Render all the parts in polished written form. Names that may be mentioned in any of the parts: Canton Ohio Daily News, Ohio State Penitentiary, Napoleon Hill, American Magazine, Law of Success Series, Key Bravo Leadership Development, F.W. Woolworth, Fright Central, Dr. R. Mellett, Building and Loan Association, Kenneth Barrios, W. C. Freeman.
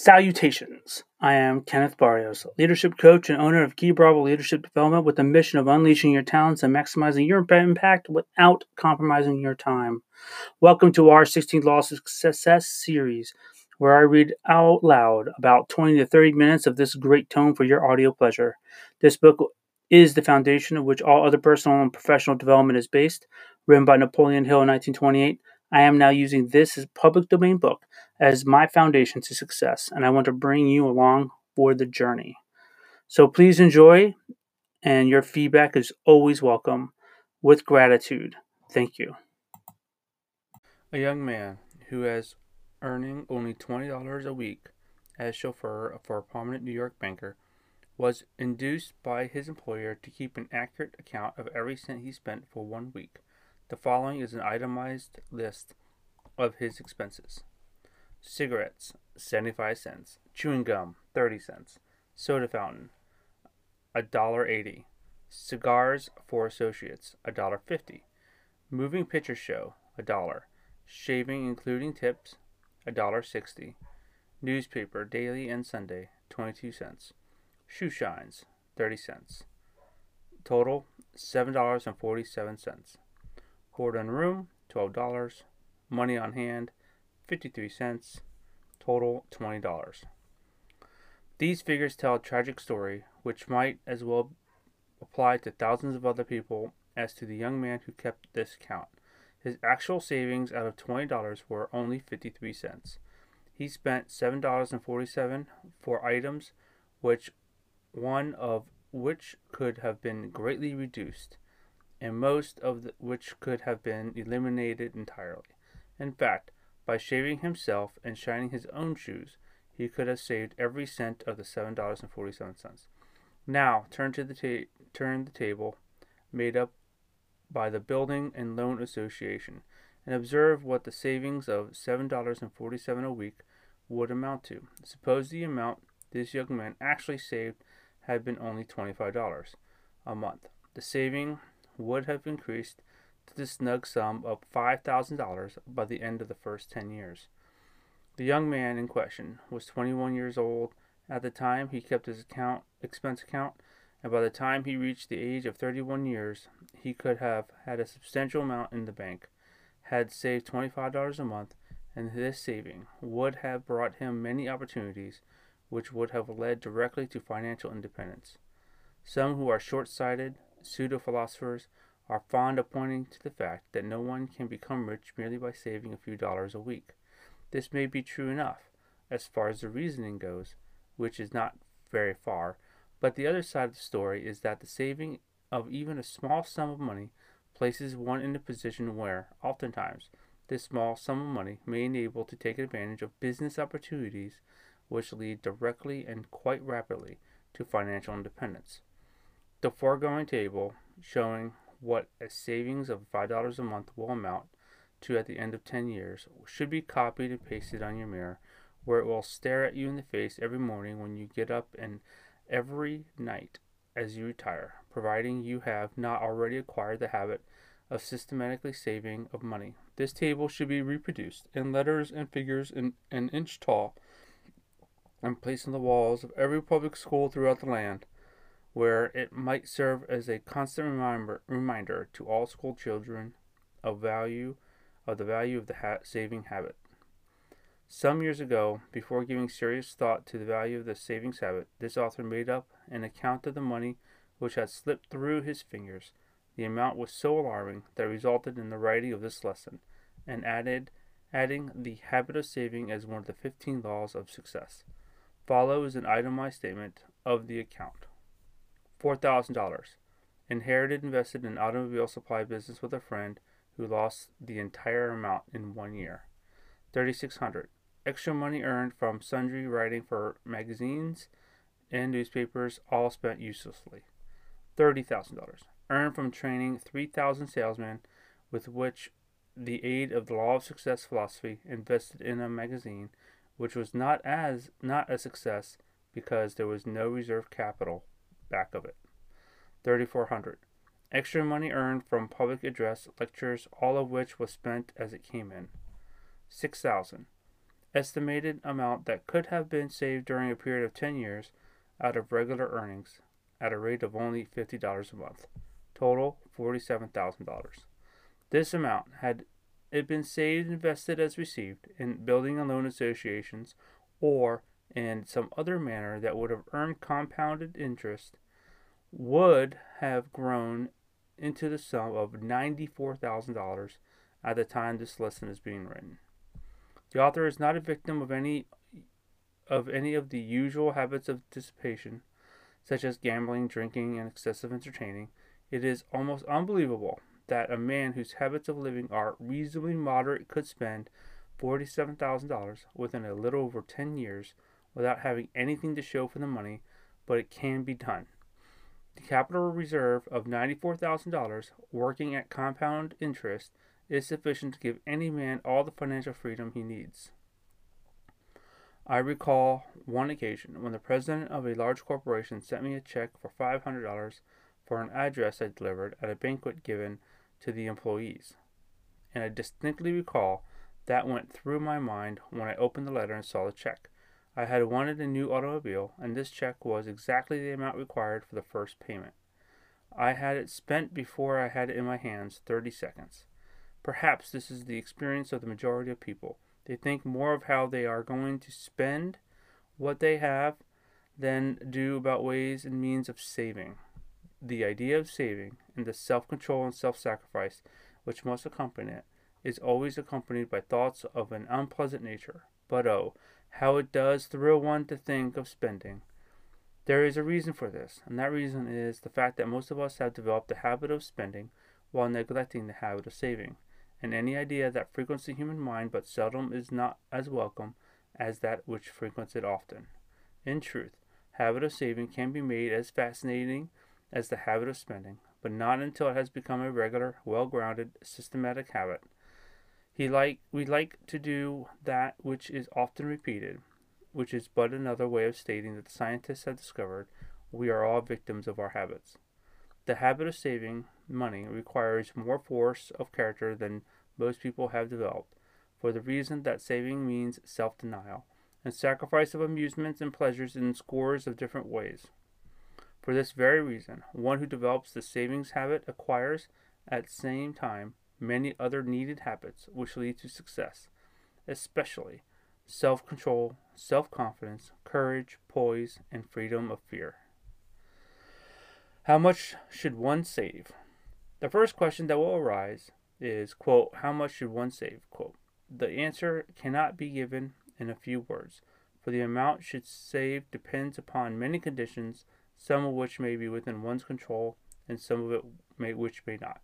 Salutations. I am Kenneth Barrios, leadership coach and owner of Key Bravo Leadership Development, with the mission of unleashing your talents and maximizing your impact without compromising your time. Welcome to our 16th Law of Success Series, where I read out loud about 20 to 30 minutes of this great tome for your audio pleasure. This book is the foundation of which all other personal and professional development is based. Written by Napoleon Hill in 1928, I am now using this as public domain book as my foundation to success, and I want to bring you along for the journey. So please enjoy, and your feedback is always welcome. With gratitude, thank you. A young man who is earning only $20 a week as chauffeur for a prominent New York banker was induced by his employer to keep an accurate account of every cent he spent for 1 week. The following is an itemized list of his expenses. Cigarettes, 75 cents. Chewing gum, 30 cents. Soda fountain, $1.80. Cigars for associates, $1.50. Moving picture show, $1. Shaving including tips, $1.60. Newspaper, daily and Sunday, 22 cents. Shoe shines, 30 cents. Total, $7.47. Board and room, $12. Money on hand, 53 cents. Total, $20. These figures tell a tragic story, which might as well apply to thousands of other people as to the young man who kept this count. His actual savings out of $20 were only 53 cents. He spent $7.47 for items, one of which could have been greatly reduced, and most of which could have been eliminated entirely. In fact, by shaving himself and shining his own shoes, he could have saved every cent of the $7.47. Now, turn the table made up by the Building and Loan Association and observe what the savings of $7.47 a week would amount to. Suppose the amount this young man actually saved had been only $25 a month. The saving would have increased to the snug sum of $5,000 by the end of the first 10 years. The young man in question was 21 years old at the time he kept his expense account, and by the time he reached the age of 31 years, he could have had a substantial amount in the bank, had saved $25 a month, and this saving would have brought him many opportunities which would have led directly to financial independence. Some who are short-sighted pseudo-philosophers are fond of pointing to the fact that no one can become rich merely by saving a few dollars a week. This may be true enough, as far as the reasoning goes, which is not very far, but the other side of the story is that the saving of even a small sum of money places one in a position where, oftentimes, this small sum of money may enable to take advantage of business opportunities which lead directly and quite rapidly to financial independence. The foregoing table showing what a savings of $5 a month will amount to at the end of 10 years should be copied and pasted on your mirror, where it will stare at you in the face every morning when you get up and every night as you retire, providing you have not already acquired the habit of systematically saving of money. This table should be reproduced in letters and figures an inch tall and placed on the walls of every public school throughout the land, where it might serve as a constant reminder to all school children of the value of the saving habit. Some years ago, before giving serious thought to the value of the savings habit, this author made up an account of the money which had slipped through his fingers. The amount was so alarming that it resulted in the writing of this lesson, and adding the habit of saving as one of the 15 laws of success. Follows an itemized statement of the account. $4,000. Invested in an automobile supply business with a friend who lost the entire amount in 1 year. $3,600. Extra money earned from sundry writing for magazines and newspapers, all spent uselessly. $30,000. Earned from training 3,000 salesmen, with which the aid of the Law of Success philosophy, invested in a magazine which was not a success because there was no reserve capital back of it. $3,400. Extra money earned from public address lectures, all of which was spent as it came in. $6,000. estimated amount that could have been saved during a period of 10 years out of regular earnings at a rate of only $50 a month, total $47,000. This amount, had it been saved and invested as received in building and loan associations or in some other manner that would have earned compounded interest, would have grown into the sum of $94,000 at the time this lesson is being written. The author is not a victim of any of the usual habits of dissipation, such as gambling, drinking, and excessive entertaining. It is almost unbelievable that a man whose habits of living are reasonably moderate could spend $47,000 within a little over 10 years without having anything to show for the money, but it can be done. The capital reserve of $94,000 working at compound interest is sufficient to give any man all the financial freedom he needs. I recall one occasion when the president of a large corporation sent me a check for $500 for an address I delivered at a banquet given to the employees, and I distinctly recall that went through my mind when I opened the letter and saw the check. I had wanted a new automobile, and this check was exactly the amount required for the first payment. I had it spent before I had it in my hands, 30 seconds. Perhaps this is the experience of the majority of people. They think more of how they are going to spend what they have than do about ways and means of saving. The idea of saving and the self-control and self-sacrifice which must accompany it is always accompanied by thoughts of an unpleasant nature. But oh, how it does thrill one to think of spending. There is a reason for this, and that reason is the fact that most of us have developed the habit of spending while neglecting the habit of saving. And any idea that frequents the human mind but seldom is not as welcome as that which frequents it often. In truth, habit of saving can be made as fascinating as the habit of spending, but not until it has become a regular, well-grounded, systematic habit. We like to do that which is often repeated, which is but another way of stating that the scientists have discovered we are all victims of our habits. The habit of saving money requires more force of character than most people have developed, for the reason that saving means self-denial and sacrifice of amusements and pleasures in scores of different ways. For this very reason, one who develops the savings habit acquires at the same time many other needed habits which lead to success, especially self-control, self-confidence, courage, poise, and freedom of fear. How much should one save? The first question that will arise is, quote, how much should one save, quote. The answer cannot be given in a few words, for the amount should save depends upon many conditions, some of which may be within one's control and some of it which may not.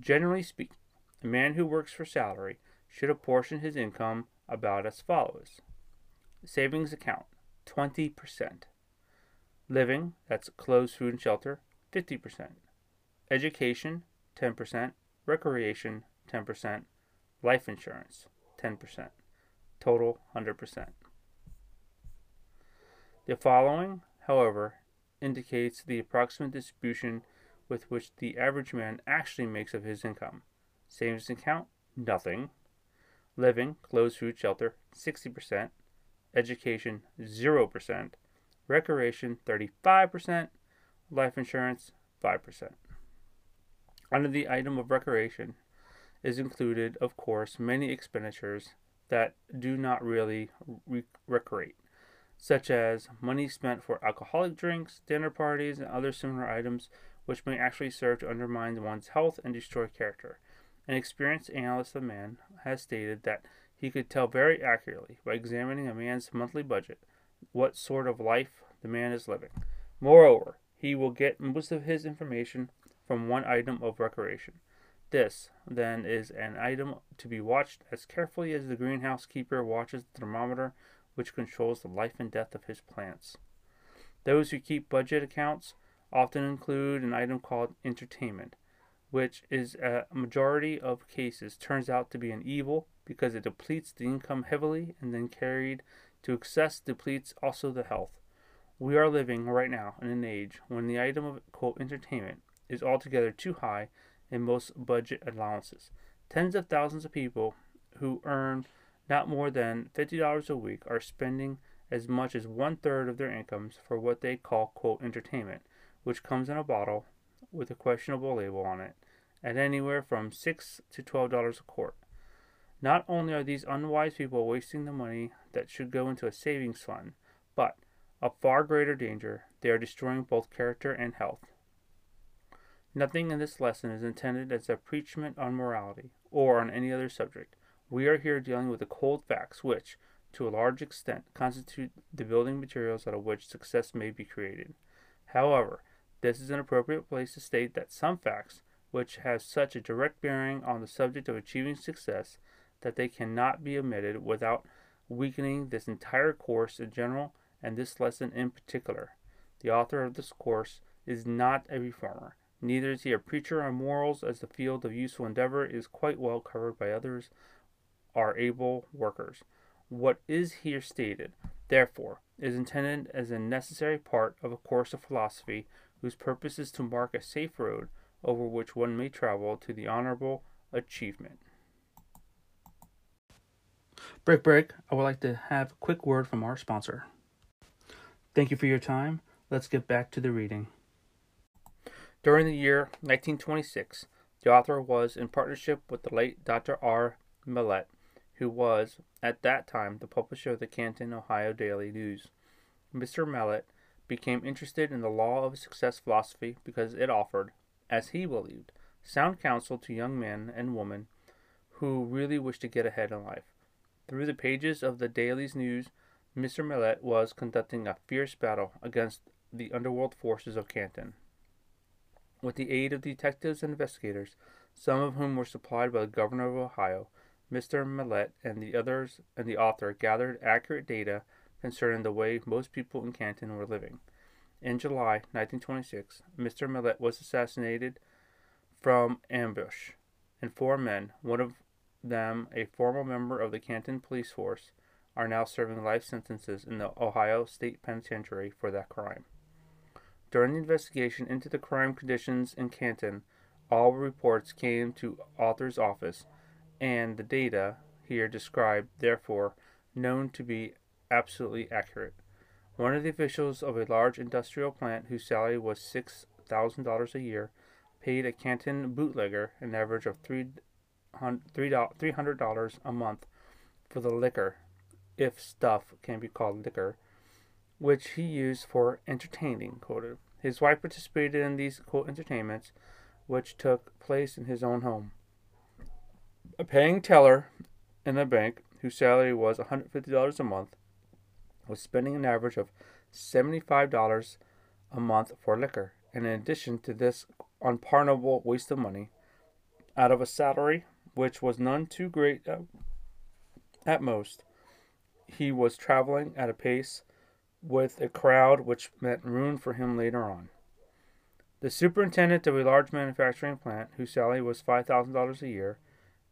Generally speaking, a man who works for salary should apportion his income about as follows. Savings account, 20%. Living, that's clothes, food, and shelter, 50%. Education, 10%. Recreation, 10%. Life insurance, 10%. Total, 100%. The following, however, indicates the approximate distribution with which the average man actually makes of his income. Savings account, nothing. Living, clothes, food, shelter, 60%. Education, 0%. Recreation, 35%. Life insurance, 5%. Under the item of recreation is included, of course, many expenditures that do not really recreate, such as money spent for alcoholic drinks, dinner parties, and other similar items which may actually serve to undermine one's health and destroy character. An experienced analyst of man has stated that he could tell very accurately by examining a man's monthly budget what sort of life the man is living. Moreover, he will get most of his information from one item of recreation. This, then, is an item to be watched as carefully as the greenhouse keeper watches the thermometer which controls the life and death of his plants. Those who keep budget accounts often include an item called entertainment, which is a majority of cases turns out to be an evil because it depletes the income heavily and then carried to excess depletes also the health. We are living right now in an age when the item of, quote, entertainment is altogether too high in most budget allowances. Tens of thousands of people who earn not more than $50 a week are spending as much as one-third of their incomes for what they call, quote, entertainment, which comes in a bottle with a questionable label on it, at anywhere from $6 to $12 a quart. Not only are these unwise people wasting the money that should go into a savings fund, but, a far greater danger, they are destroying both character and health. Nothing in this lesson is intended as a preachment on morality, or on any other subject. We are here dealing with the cold facts which, to a large extent, constitute the building materials out of which success may be created. However, this is an appropriate place to state that some facts, which have such a direct bearing on the subject of achieving success, that they cannot be omitted without weakening this entire course in general and this lesson in particular. The author of this course is not a reformer. Neither is he a preacher on morals, as the field of useful endeavor is quite well covered by others are able workers. What is here stated, therefore, is intended as a necessary part of a course of philosophy whose purpose is to mark a safe road over which one may travel to the honorable achievement. Break. I would like to have a quick word from our sponsor. Thank you for your time. Let's get back to the reading. During the year 1926, the author was in partnership with the late Dr. R. Mellett, who was, at that time, the publisher of the Canton Ohio Daily News. Mr. Mellett became interested in the law of success philosophy because it offered, as he believed, sound counsel to young men and women who really wished to get ahead in life. Through the pages of the Daily News, Mr. Mellett was conducting a fierce battle against the underworld forces of Canton. With the aid of detectives and investigators, some of whom were supplied by the governor of Ohio, Mr. Mellett and the author gathered accurate data concerning the way most people in Canton were living. In July 1926, Mr. Mellett was assassinated from ambush, and four men, one of them a former member of the Canton police force, are now serving life sentences in the Ohio State Penitentiary for that crime. During the investigation into the crime conditions in Canton, all reports came to author's office, and the data here described, therefore, known to be absolutely accurate. One of the officials of a large industrial plant whose salary was $6,000 a year paid a Canton bootlegger an average of $300 a month for the liquor, if stuff can be called liquor, which he used for entertaining, quoted. His wife participated in these, quote, entertainments, which took place in his own home. A paying teller in a bank, whose salary was $150 a month, was spending an average of $75 a month for liquor, and in addition to this unpardonable waste of money, out of a salary which was none too great at most, he was traveling at a pace with a crowd which meant ruin for him later on. The superintendent of a large manufacturing plant, whose salary was $5,000 a year,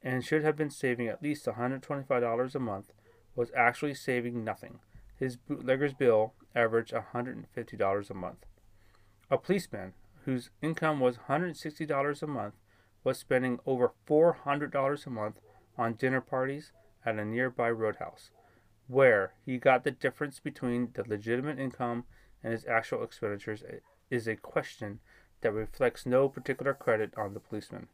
and should have been saving at least $125 a month, was actually saving nothing. His bootlegger's bill averaged $150 a month. A policeman, whose income was $160 a month, was spending over $400 a month on dinner parties at a nearby roadhouse, where he got the difference between the legitimate income and his actual expenditures is a question that reflects no particular credit on the policeman.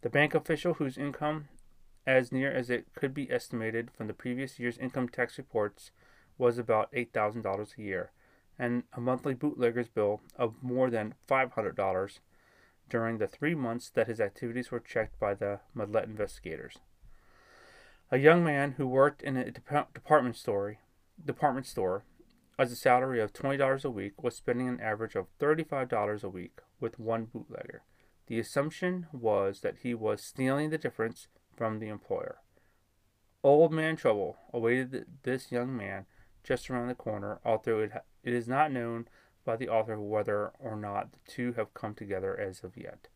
The bank official, whose income, as near as it could be estimated from the previous year's income tax reports, was about $8,000 a year, and a monthly bootlegger's bill of more than $500 during the 3 months that his activities were checked by the Mellett investigators. A young man who worked in a department store, as a salary of $20 a week, was spending an average of $35 a week with one bootlegger. The assumption was that he was stealing the difference from the employer. Old Man Trouble awaited this young man just around the corner, although it is not known by the author whether or not the two have come together as of yet.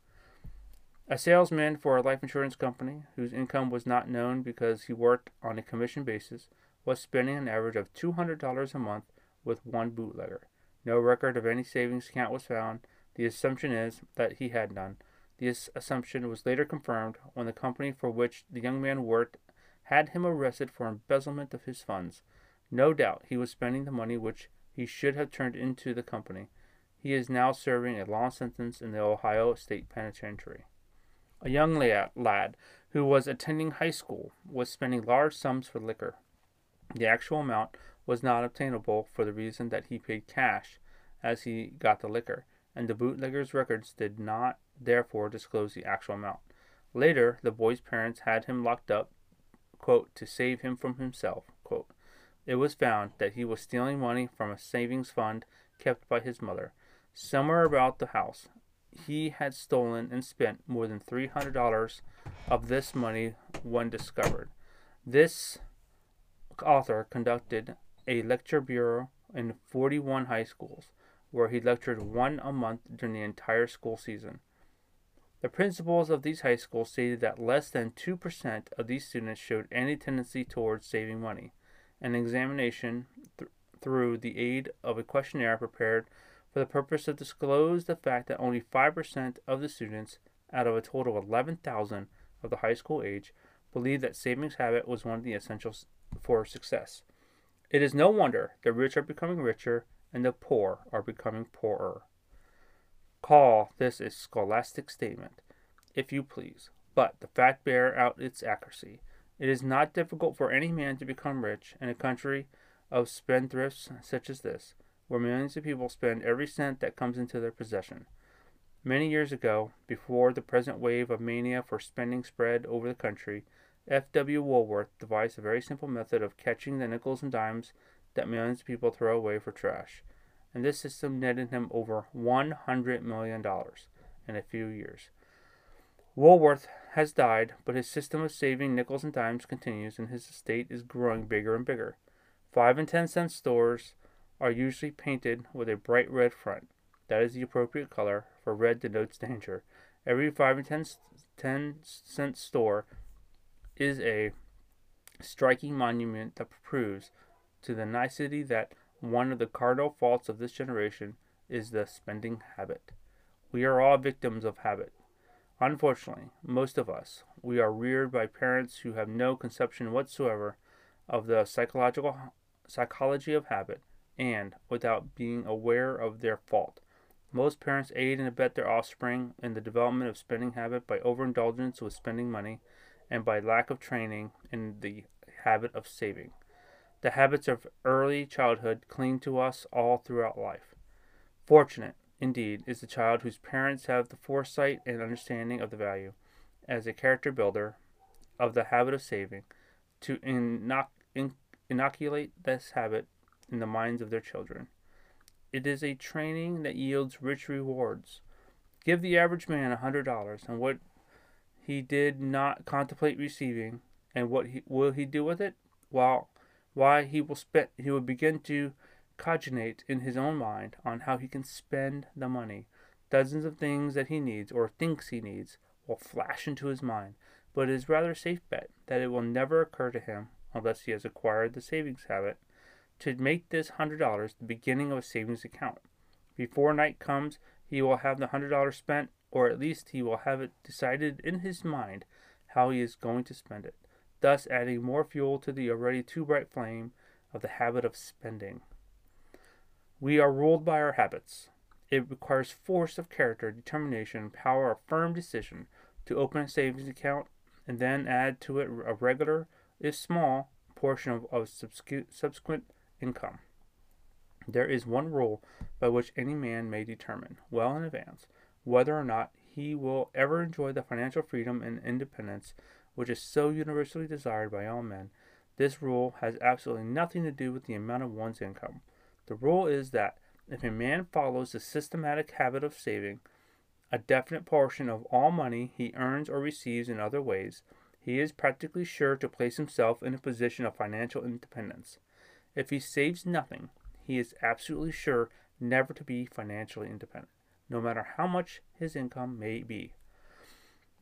A salesman for a life insurance company, whose income was not known because he worked on a commission basis, was spending an average of $200 a month with one bootlegger. No record of any savings account was found. The assumption is that he had none. This assumption was later confirmed when the company for which the young man worked had him arrested for embezzlement of his funds. No doubt he was spending the money which he should have turned into the company. He is now serving a long sentence in the Ohio State Penitentiary. A young lad who was attending high school was spending large sums for liquor. The actual amount was not obtainable for the reason that he paid cash as he got the liquor, and the bootlegger's records did not therefore disclose the actual amount. Later, the boy's parents had him locked up, quote, to save him from himself, quote. It was found that he was stealing money from a savings fund kept by his mother. Somewhere about the house, he had stolen and spent more than $300 of this money when discovered. This author conducted a lecture bureau in 41 high schools, where he lectured one a month during the entire school season. The principals of these high schools stated that less than 2% of these students showed any tendency towards saving money. An examination through the aid of a questionnaire prepared for the purpose of disclosing the fact that only 5% of the students, out of a total of 11,000 of the high school age, believed that savings habit was one of the essentials for success. It is no wonder the rich are becoming richer and the poor are becoming poorer. Call this a scholastic statement, if you please, but the fact bears out its accuracy. It is not difficult for any man to become rich in a country of spendthrifts such as this, where millions of people spend every cent that comes into their possession. Many years ago, before the present wave of mania for spending spread over the country, F.W. Woolworth devised a very simple method of catching the nickels and dimes that millions of people throw away for trash, and this system netted him over $100 million in a few years. Woolworth has died, but his system of saving nickels and dimes continues, and his estate is growing bigger and bigger. 5 and 10 cent stores are usually painted with a bright red front. That is the appropriate color, for red denotes danger. Every 5 and 10 cent store is a striking monument that proves to the nicety that one of the cardinal faults of this generation is the spending habit. We are all victims of habit. Unfortunately, most of us, we are reared by parents who have no conception whatsoever of the psychology of habit, and without being aware of their fault. Most parents aid and abet their offspring in the development of spending habit by overindulgence with spending money and by lack of training in the habit of saving. The habits of early childhood cling to us all throughout life. Fortunate, indeed, is the child whose parents have the foresight and understanding of the value, as a character builder, of the habit of saving, to inoculate this habit in the minds of their children. It is a training that yields rich rewards. Give the average man $100, and what he did not contemplate receiving, and what will he do with it? Well, why he will begin to cogitate in his own mind on how he can spend the money. Dozens of things that he needs or thinks he needs will flash into his mind, but it is rather a safe bet that it will never occur to him, unless he has acquired the savings habit, to make this $100 the beginning of a savings account. Before night comes, he will have the $100 spent, or at least he will have it decided in his mind how he is going to spend it, thus adding more fuel to the already too bright flame of the habit of spending. We are ruled by our habits. It requires force of character, determination, power, a firm decision to open a savings account and then add to it a regular, if small, portion of subsequent income. There is one rule by which any man may determine, well in advance, whether or not he will ever enjoy the financial freedom and independence which is so universally desired by all men. This rule has absolutely nothing to do with the amount of one's income. The rule is that if a man follows the systematic habit of saving a definite portion of all money he earns or receives in other ways, he is practically sure to place himself in a position of financial independence. If he saves nothing, he is absolutely sure never to be financially independent, no matter how much his income may be.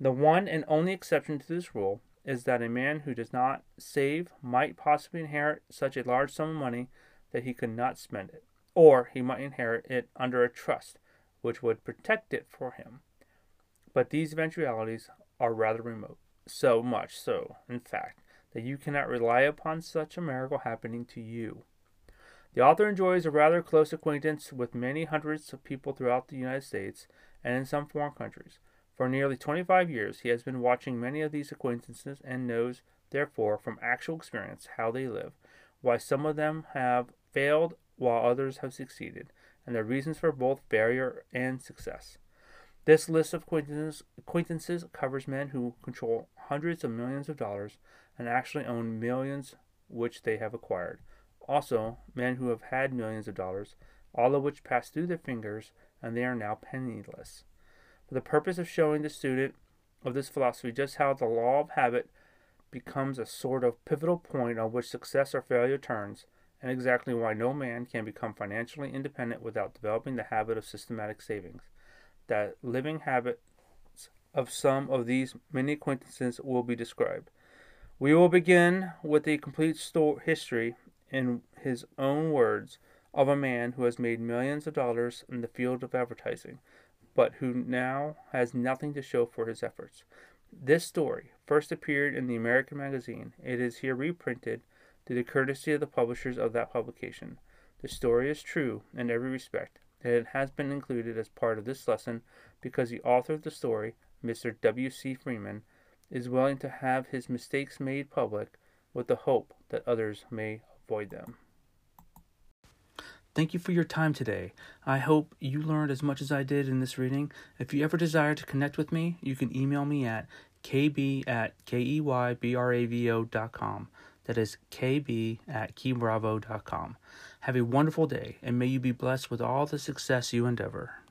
The one and only exception to this rule is that a man who does not save might possibly inherit such a large sum of money that he could not spend it, or he might inherit it under a trust, which would protect it for him. But these eventualities are rather remote, so much so, in fact, that you cannot rely upon such a miracle happening to you. The author enjoys a rather close acquaintance with many hundreds of people throughout the United States and in some foreign countries. For nearly 25 years, he has been watching many of these acquaintances and knows, therefore, from actual experience how they live, why some of them have failed while others have succeeded, and the reasons for both failure and success. This list of acquaintances covers men who control hundreds of millions of dollars and actually own millions which they have acquired. Also, men who have had millions of dollars, all of which passed through their fingers, and they are now penniless. For the purpose of showing the student of this philosophy just how the law of habit becomes a sort of pivotal point on which success or failure turns, and exactly why no man can become financially independent without developing the habit of systematic savings, that living habits of some of these many acquaintances will be described. We will begin with a complete history, in his own words, of a man who has made millions of dollars in the field of advertising, but who now has nothing to show for his efforts. This story first appeared in the American Magazine. It is here reprinted through the courtesy of the publishers of that publication. The story is true in every respect, and it has been included as part of this lesson because the author of the story, Mr. W. C. Freeman, is willing to have his mistakes made public with the hope that others may avoid them. Thank you for your time today. I hope you learned as much as I did in this reading. If you ever desire to connect with me, you can email me at kb@keybravo.com. That is kb@keybravo.com. Have a wonderful day, and may you be blessed with all the success you endeavor.